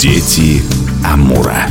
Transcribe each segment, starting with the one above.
Дети Амура.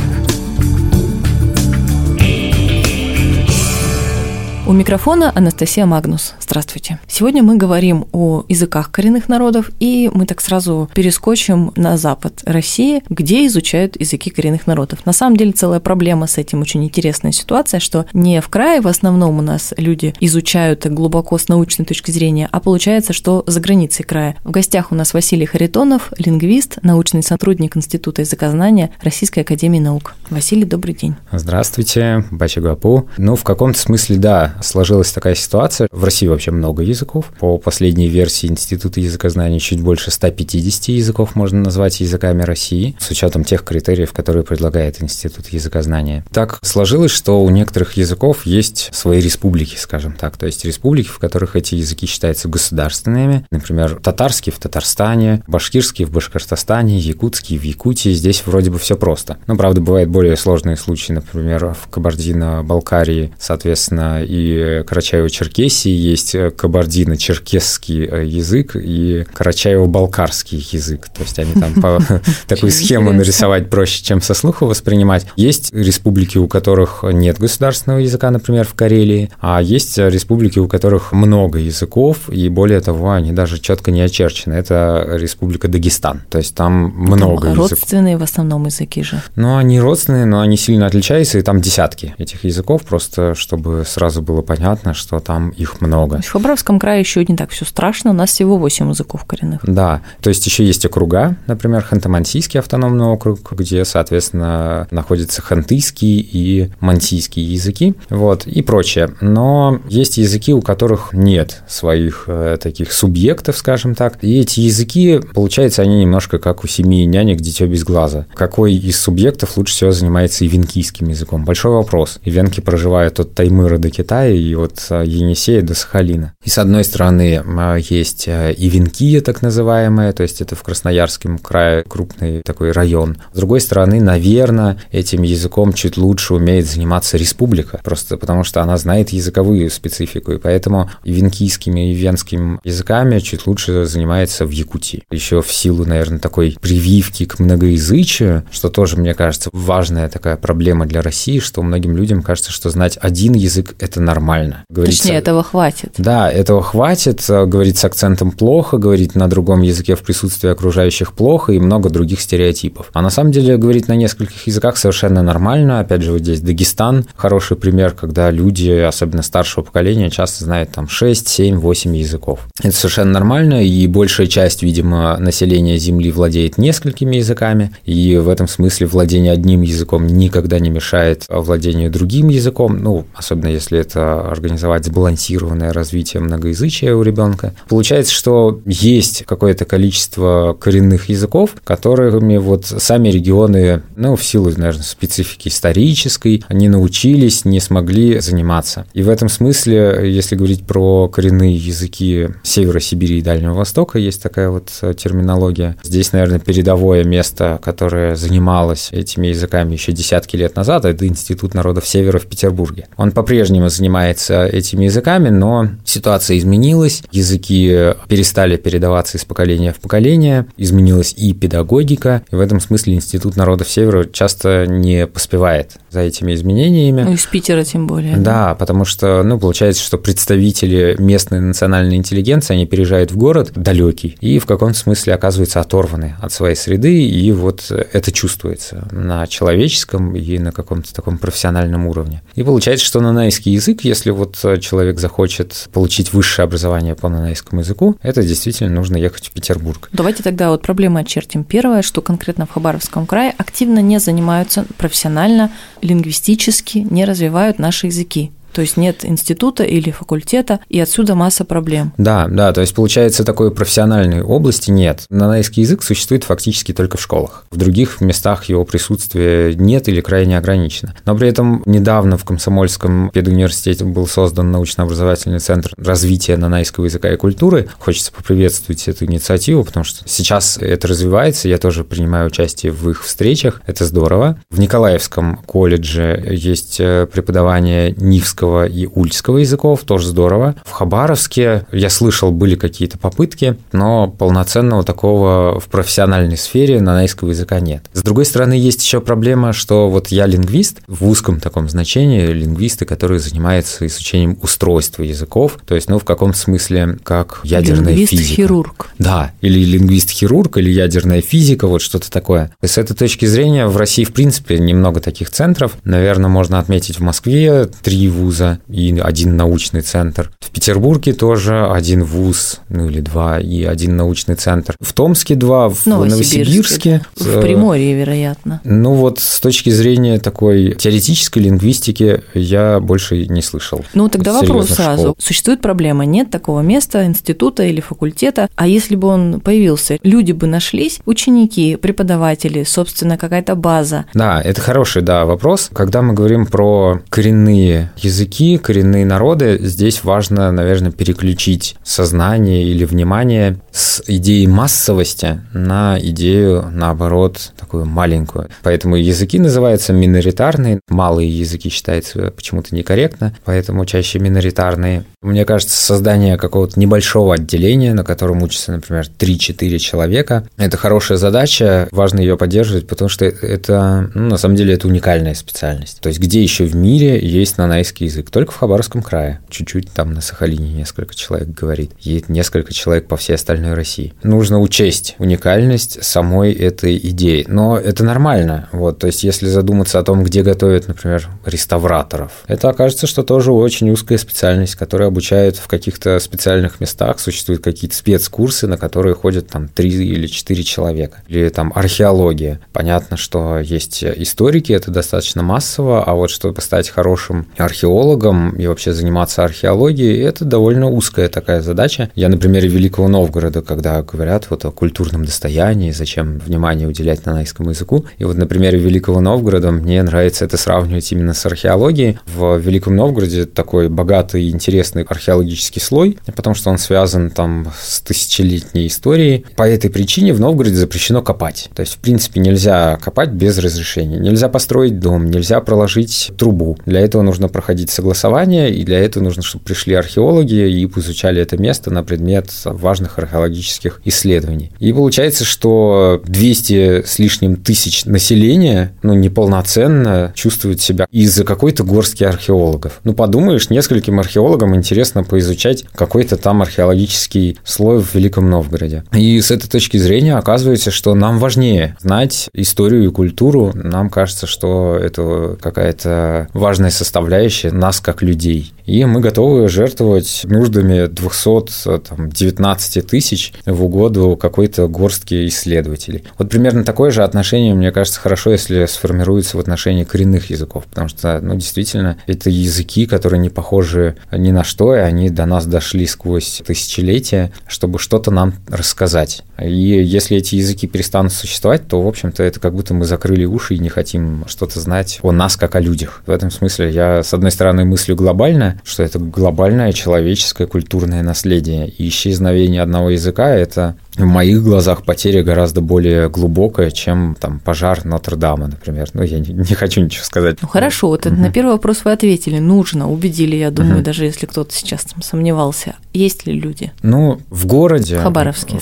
У микрофона Анастасия Магнус. Здравствуйте. Сегодня мы говорим о языках коренных народов, и мы так сразу перескочим на запад России, где изучают языки коренных народов. На самом деле целая проблема с этим, очень интересная ситуация, что не в крае в основном у нас люди изучают глубоко с научной точки зрения, а получается, что за границей края. В гостях у нас Василий Харитонов, лингвист, научный сотрудник Института языкознания Российской академии наук. Василий, добрый день. Здравствуйте, бачигапу. Ну, в каком-то смысле, да, сложилась такая ситуация. В России вообще много языков. По последней версии Института языкознания чуть больше 150 языков можно назвать языками России, с учетом тех критериев, которые предлагает Институт языкознания. Так сложилось, что у некоторых языков есть свои республики, скажем так, то есть республики, в которых эти языки считаются государственными. Например, татарский в Татарстане, башкирский в Башкортостане, якутский в Якутии. Здесь вроде бы все просто. Но, правда, бывают более сложные случаи, например, в Кабардино-Балкарии, соответственно, и Карачаево-Черкесии есть кабардино-черкесский язык и карачаево-балкарский язык. То есть они там такую схему нарисовать проще, чем со слуха воспринимать. Есть республики, у которых нет государственного языка, например, в Карелии, а есть республики, у которых много языков, и более того, они даже четко не очерчены. Это республика Дагестан. То есть там много языков. Родственные в основном языки же. Ну, они родственные, но они сильно отличаются, и там десятки этих языков, просто чтобы сразу было понятно, что там их много. В Хабаровском крае еще не так все страшно, у нас всего 8 языков коренных. Да, то есть еще есть округа, например, Ханты-Мансийский автономный округ, где, соответственно, находятся хантыйские и мансийские языки, вот, и прочее. Но есть языки, у которых нет своих таких субъектов, скажем так, и эти языки, получается, они немножко как у семьи нянек дитё без глаза. Какой из субъектов лучше всего занимается ивенкийским языком? Большой вопрос. Ивенки проживают от Таймыра до Китая и от Енисея до Сахалина. И с одной стороны есть Ивенкия, так называемая, то есть это в Красноярском крае крупный такой район. С другой стороны, наверное, этим языком чуть лучше умеет заниматься республика, просто потому что она знает языковую специфику, и поэтому ивенкийскими и ивенскими языками чуть лучше занимается в Якутии. Еще в силу, наверное, такой прививки к многоязычию, что тоже, мне кажется, важная такая проблема для России, что многим людям кажется, что знать один язык – это нормально. Говорится, точнее, этого хватит. Да, этого хватит. Говорить с акцентом плохо, говорить на другом языке в присутствии окружающих плохо и много других стереотипов. А на самом деле говорить на нескольких языках совершенно нормально. Опять же, вот здесь Дагестан – хороший пример, когда люди, особенно старшего поколения, часто знают там 6, 7, 8 языков. Это совершенно нормально, и большая часть, видимо, населения Земли владеет несколькими языками, и в этом смысле владение одним языком никогда не мешает владению другим языком, ну, особенно если это организовать сбалансированное развитие многоязычия у ребенка. Получается, что есть какое-то количество коренных языков, которыми вот сами регионы, ну, в силу, наверное, специфики исторической, не научились, не смогли заниматься. И в этом смысле, если говорить про коренные языки Севера Сибири и Дальнего Востока, есть такая вот терминология. Здесь, наверное, передовое место, которое занималось этими языками еще десятки лет назад, это Институт народов Севера в Петербурге. Он по-прежнему занимается этими языками, но ситуация изменилась, языки перестали передаваться из поколения в поколение, изменилась и педагогика, и в этом смысле Институт народов Севера часто не поспевает за этими изменениями. Ну, из Питера тем более. Да, потому что, ну, получается, что представители местной национальной интеллигенции, они переезжают в город далекий и в каком-то смысле оказываются оторваны от своей среды, и вот это чувствуется на человеческом и на каком-то таком профессиональном уровне. И получается, что нанайский язык, если вот человек захочет получить высшее образование по нанайскому языку, это действительно нужно ехать в Петербург. Давайте тогда вот проблемы очертим. Первое, что конкретно в Хабаровском крае активно не занимаются профессионально, лингвистически не развивают наши языки. То есть нет института или факультета, и отсюда масса проблем. Да, то есть получается, такой профессиональной области нет. Нанайский язык существует фактически только в школах. В других местах его присутствия нет или крайне ограничено. Но при этом недавно в Комсомольском педуниверситете был создан научно-образовательный центр развития нанайского языка и культуры. Хочется поприветствовать эту инициативу, потому что сейчас это развивается, я тоже принимаю участие в их встречах, это здорово. В Николаевском колледже есть преподавание нивского якутского и ульского языков, тоже здорово. В Хабаровске, я слышал, были какие-то попытки, но полноценного такого в профессиональной сфере нанайского языка нет. С другой стороны, есть еще проблема, что вот я лингвист, в узком таком значении, лингвисты, которые занимаются изучением устройства языков, то есть, ну, в каком-то смысле, как ядерная физика. Лингвист-хирург. Да, или лингвист-хирург, или ядерная физика, вот что-то такое. И с этой точки зрения в России, в принципе, немного таких центров. Наверное, можно отметить в Москве 3 вуза и 1 научный центр. В Петербурге тоже 1 вуз, ну или 2, и 1 научный центр. В Томске 2, в Новосибирске. В Приморье, вероятно. Ну вот с точки зрения такой теоретической лингвистики я больше не слышал. Ну тогда вопрос сразу. Существует проблема, нет такого места, института или факультета, а если бы он появился, люди бы нашлись, ученики, преподаватели, собственно, какая-то база. Да, это хороший, да, вопрос. Когда мы говорим про коренные языки, коренные народы, здесь важно, наверное, переключить сознание или внимание с идеи массовости на идею, наоборот, такую маленькую. Поэтому языки называются миноритарные, малые языки считаются почему-то некорректно, поэтому чаще миноритарные. Мне кажется, создание какого-то небольшого отделения, на котором учатся, например, 3-4 человека, это хорошая задача, важно ее поддерживать, потому что это, ну, на самом деле, это уникальная специальность. То есть где еще в мире есть нанайский язык? Только в Хабаровском крае. Чуть-чуть там на Сахалине несколько человек говорит. Едет несколько человек по всей остальной России. Нужно учесть уникальность самой этой идеи. Но это нормально. Вот, то есть если задуматься о том, где готовят, например, реставраторов, это окажется, что тоже очень узкая специальность, которая обучает в каких-то специальных местах. Существуют какие-то спецкурсы, на которые ходят там 3 или 4 человека. Или там археология. Понятно, что есть историки, это достаточно массово, а вот чтобы стать хорошим археологом и вообще заниматься археологией, это довольно узкая такая задача. Я на примере Великого Новгорода, когда говорят вот о культурном достоянии, зачем внимание уделять нанайскому языку, и вот на примере Великого Новгорода мне нравится это сравнивать именно с археологией. В Великом Новгороде такой богатый и интересный археологический слой, потому что он связан там с тысячелетней историей. По этой причине в Новгороде запрещено копать. То есть, в принципе, нельзя копать без разрешения. Нельзя построить дом, нельзя проложить трубу. Для этого нужно проходить согласование, и для этого нужно, чтобы пришли археологи и изучали это место на предмет важных археологических исследований. И получается, что 200 с лишним тысяч населения, ну, неполноценно чувствуют себя из-за какой-то горстки археологов. Ну, подумаешь, нескольким археологам интересно поизучать какой-то там археологический слой в Великом Новгороде. И с этой точки зрения оказывается, что нам важнее знать историю и культуру. Нам кажется, что это какая-то важная составляющая нас как людей. И мы готовы жертвовать нуждами 219 тысяч в угоду какой-то горстки исследователей. Вот примерно такое же отношение, мне кажется, хорошо, если сформируется в отношении коренных языков, потому что, ну, действительно, это языки, которые не похожи ни на что, и они до нас дошли сквозь тысячелетия, чтобы что-то нам рассказать. И если эти языки перестанут существовать, то, в общем-то, это как будто мы закрыли уши и не хотим что-то знать о нас, как о людях. В этом смысле я, с одной стороны, мыслю глобально, что это глобальное человеческое культурное наследие. И исчезновение одного языка – это в моих глазах потеря гораздо более глубокая, чем там пожар Нотр-Дама, например. Ну, я не хочу ничего сказать. Ну, хорошо, вот на первый вопрос вы ответили. Нужно, убедили, я думаю, даже если кто-то сейчас там сомневался. Есть ли люди? Ну, в городе… В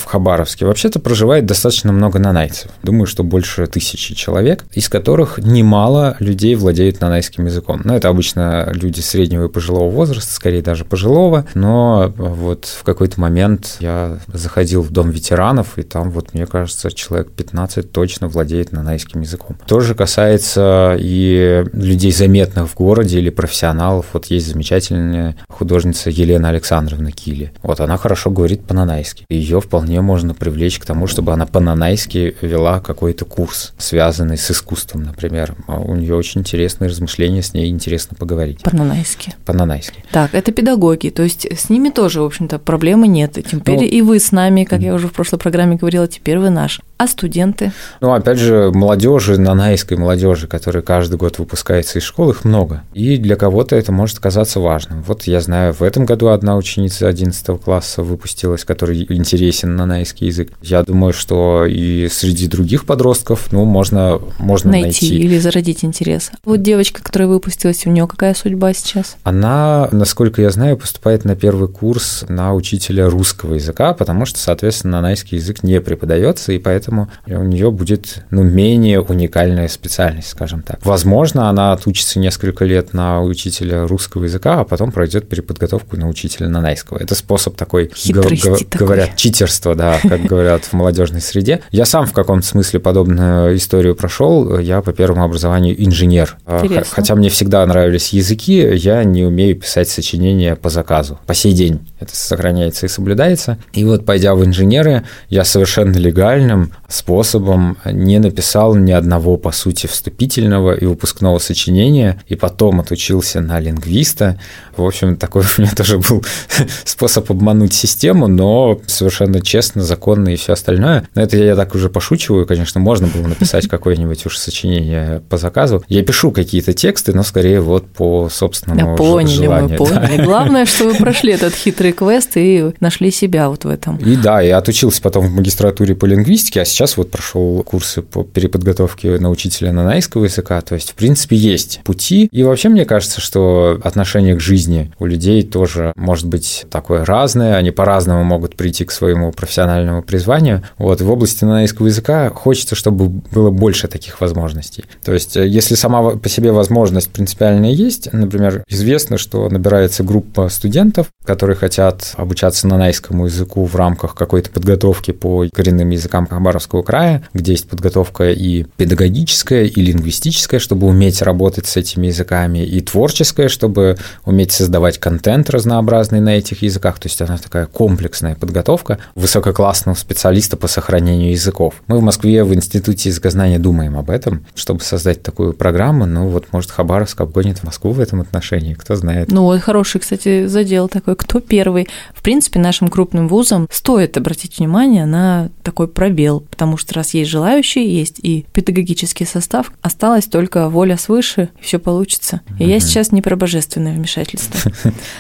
Хабаровске. Вообще-то проживает достаточно много нанайцев. Думаю, что больше 1000 человек, из которых немало людей владеют нанайским языком. Ну, это обычно люди среднего и пожилого возраста, скорее даже пожилого. Но вот в какой-то момент я заходил в дом ветеранов, и там, вот, мне кажется, человек 15 точно владеет нанайским языком. Тоже касается и людей, заметных в городе, или профессионалов. Вот есть замечательная художница Елена Александровна Киле. Вот она хорошо говорит по-нанайски. Ее вполне можно привлечь к тому, чтобы она по-нанайски вела какой-то курс, связанный с искусством, например. У нее очень интересные размышления, с ней интересно поговорить. По-нанайски. По-нанайски. Так, это педагоги, то есть с ними тоже, в общем-то, проблемы нет. Теперь и вы с нами, как я уже в прошлой программе говорила, теперь вы наш. А студенты? Ну, опять же, молодежи, нанайской молодежи, которая каждый год выпускается из школ, их много. И для кого-то это может оказаться важным. Вот я знаю, в этом году одна ученица 11 класса выпустилась, которой интересен нанайский язык. Я думаю, что и среди других подростков, ну, можно найти. Или зародить интерес. Вот девочка, которая выпустилась, у нее какая судьба сейчас? Она, насколько я знаю, поступает на первый курс на учителя русского языка, потому что, соответственно, нанайский язык не преподается, и поэтому у нее будет, ну, менее уникальная специальность, скажем так. Возможно, она отучится несколько лет на учителя русского языка, а потом пройдет переподготовку на учителя нанайского. Это способ такой, говорят, читерство, да, как говорят в молодежной среде. Я сам в каком-то смысле подобную историю прошел. Я по первому образованию инженер. Интересно. Хотя мне всегда нравились языки, я не умею писать сочинения по заказу. По сей день это сохраняется и соблюдается. И вот, пойдя в инженеры, я совершенно легальным способом не написал ни одного, по сути, вступительного и выпускного сочинения, и потом отучился на лингвиста. В общем, такой у меня тоже был способ обмануть систему, но совершенно честно, законно и все остальное. Но это я так уже пошучиваю, конечно, можно было написать какое-нибудь уж сочинение по заказу. Я пишу какие-то тексты, но скорее вот по собственному желанию. Поняли. Главное, что вы прошли этот хитрый квест и нашли себя вот в этом. И да, я отучился потом в магистратуре по лингвистике, а сейчас вот прошел курсы по переподготовке на учителя нанайского языка, то есть, в принципе, есть пути. И вообще, мне кажется, что отношение к жизни у людей тоже может быть такое разное, они по-разному могут прийти к своему профессиональному призванию. Вот, в области нанайского языка хочется, чтобы было больше таких возможностей. То есть, если сама по себе возможность принципиальная есть, например, известно, что набирается группа студентов, которые хотят обучаться нанайскому языку в рамках какой-то подготовки по коренным языкам Хабаровского края, где есть подготовка и педагогическая, и лингвистическая, чтобы уметь работать с этими языками, и творческая, чтобы уметь создавать контент разнообразный на этих языках, то есть она такая комплексная подготовка высококлассного специалиста по сохранению языков. Мы в Москве в Институте языкознания думаем об этом, чтобы создать такую программу, ну вот, может, Хабаровск обгонит Москву в этом отношении, кто знает. Ну, вот хороший, кстати, задел такой, кто первый. В принципе, нашим крупным вузам стоит обратить внимание на такой пробел, потому что раз есть желающие, есть и педагогический состав, осталась только воля свыше, и все получится. И я сейчас не про божественное вмешательство.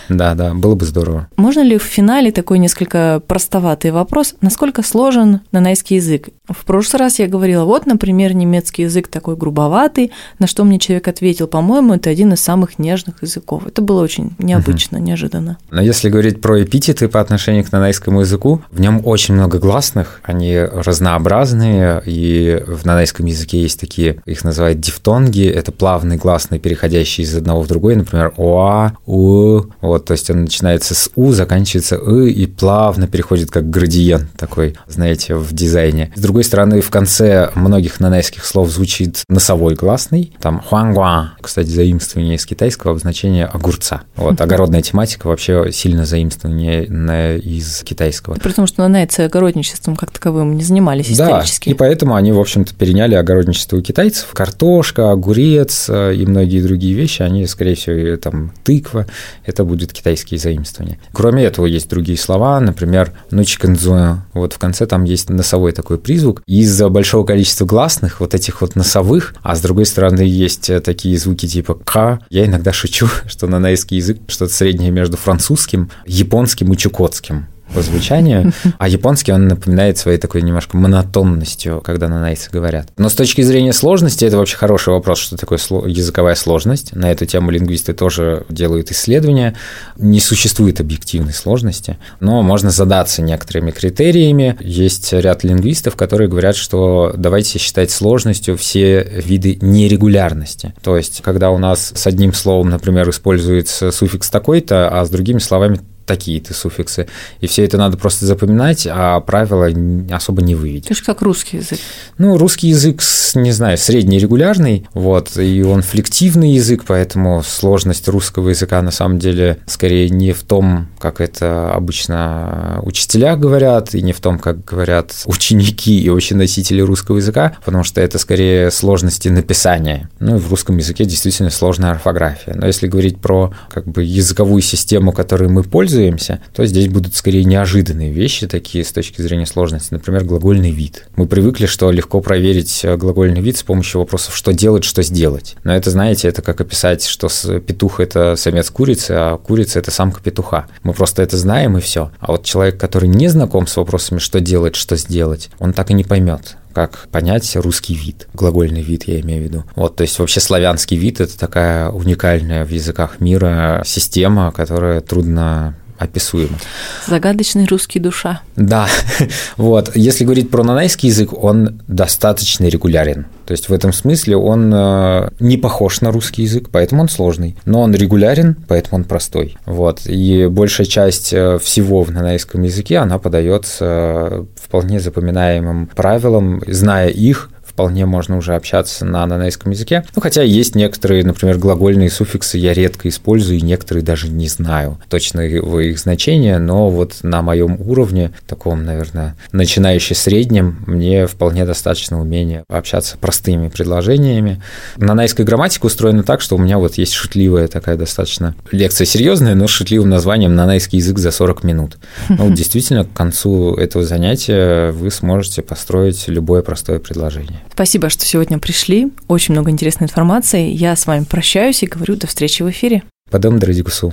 Да, было бы здорово. Можно ли в финале такой несколько простоватый вопрос, насколько сложен нанайский язык? В прошлый раз я говорила, вот, например, немецкий язык такой грубоватый, на что мне человек ответил, по-моему, это один из самых нежных языков. Это было очень необычно, неожиданно. Но если говорить про эпитеты по отношению к нанайскому языку, в нем очень много гласных, они разнообразные, и в нанайском языке есть такие, их называют дифтонги, это плавные гласные, переходящие из одного в другой, например, оа, у, вот, то есть он начинается с у, заканчивается ы и плавно переходит как градиент такой, знаете, в дизайне. С другой стороны, в конце многих нанайских слов звучит носовой гласный, там хуангуа, кстати, заимствование из китайского обозначения огурца. Вот, огородная тематика вообще сильно заимствование из китайского. При том, что нанайцы огородничеством как таковым не занимаются. Да, и поэтому они, в общем-то, переняли огородничество у китайцев. Картошка, огурец и многие другие вещи, они, скорее всего, там, тыква, это будут китайские заимствования. Кроме этого, есть другие слова, например, нучикэнзуэ, вот в конце там есть носовой такой призвук. Из-за большого количества гласных, вот этих вот носовых, а с другой стороны есть такие звуки типа ка, я иногда шучу, что нанайский язык что-то среднее между французским, японским и чукотским по звучанию, а японский он напоминает своей такой немножко монотонностью, когда нанайцы говорят. Но с точки зрения сложности, это вообще хороший вопрос, что такое языковая сложность. На эту тему лингвисты тоже делают исследования. Не существует объективной сложности, но можно задаться некоторыми критериями. Есть ряд лингвистов, которые говорят, что давайте считать сложностью все виды нерегулярности. То есть, когда у нас с одним словом, например, используется суффикс такой-то, а с другими словами такие-то суффиксы, и все это надо просто запоминать, а правила особо не выявить. То есть как русский язык? Ну, русский язык, не знаю, среднерегулярный, вот, и он флективный язык, поэтому сложность русского языка на самом деле скорее не в том, как это обычно учителя говорят, и не в том, как говорят ученики и ученосители русского языка, потому что это скорее сложности написания. Ну, и в русском языке действительно сложная орфография. Но если говорить про как бы языковую систему, которой мы пользуемся, пользуемся, то здесь будут скорее неожиданные вещи такие с точки зрения сложности. Например, глагольный вид. Мы привыкли, что легко проверить глагольный вид с помощью вопросов «что делать», «что сделать». Но это, знаете, это как описать, что петух – это самец курицы, а курица – это самка петуха. Мы просто это знаем, и все. А вот человек, который не знаком с вопросами «что делать», «что сделать», он так и не поймет, как понять русский вид, глагольный вид, я имею в виду. Вот, то есть вообще славянский вид – это такая уникальная в языках мира система, которая трудно описуема. Загадочный русский душа. Да, вот. Если говорить про нанайский язык, он достаточно регулярен. То есть в этом смысле он не похож на русский язык, поэтому он сложный. Но он регулярен, поэтому он простой. Вот. И большая часть всего в нанайском языке, она подается вполне запоминаемым правилам. Зная их, вполне можно уже общаться на нанайском языке. Ну, хотя есть некоторые, например, глагольные суффиксы я редко использую, и некоторые даже не знаю точно их значения, но вот на моем уровне, таком, наверное, начинающем среднем, мне вполне достаточно умения общаться простыми предложениями. Нанайская грамматика устроена так, что у меня вот есть шутливая такая достаточно лекция серьезная, но с шутливым названием «Нанайский язык за 40 минут». Ну, действительно, к концу этого занятия вы сможете построить любое простое предложение. Спасибо, что сегодня пришли. Очень много интересной информации. Я с вами прощаюсь и говорю до встречи в эфире. Падам драдигусу.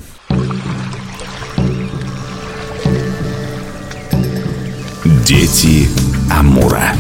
Дети Амура.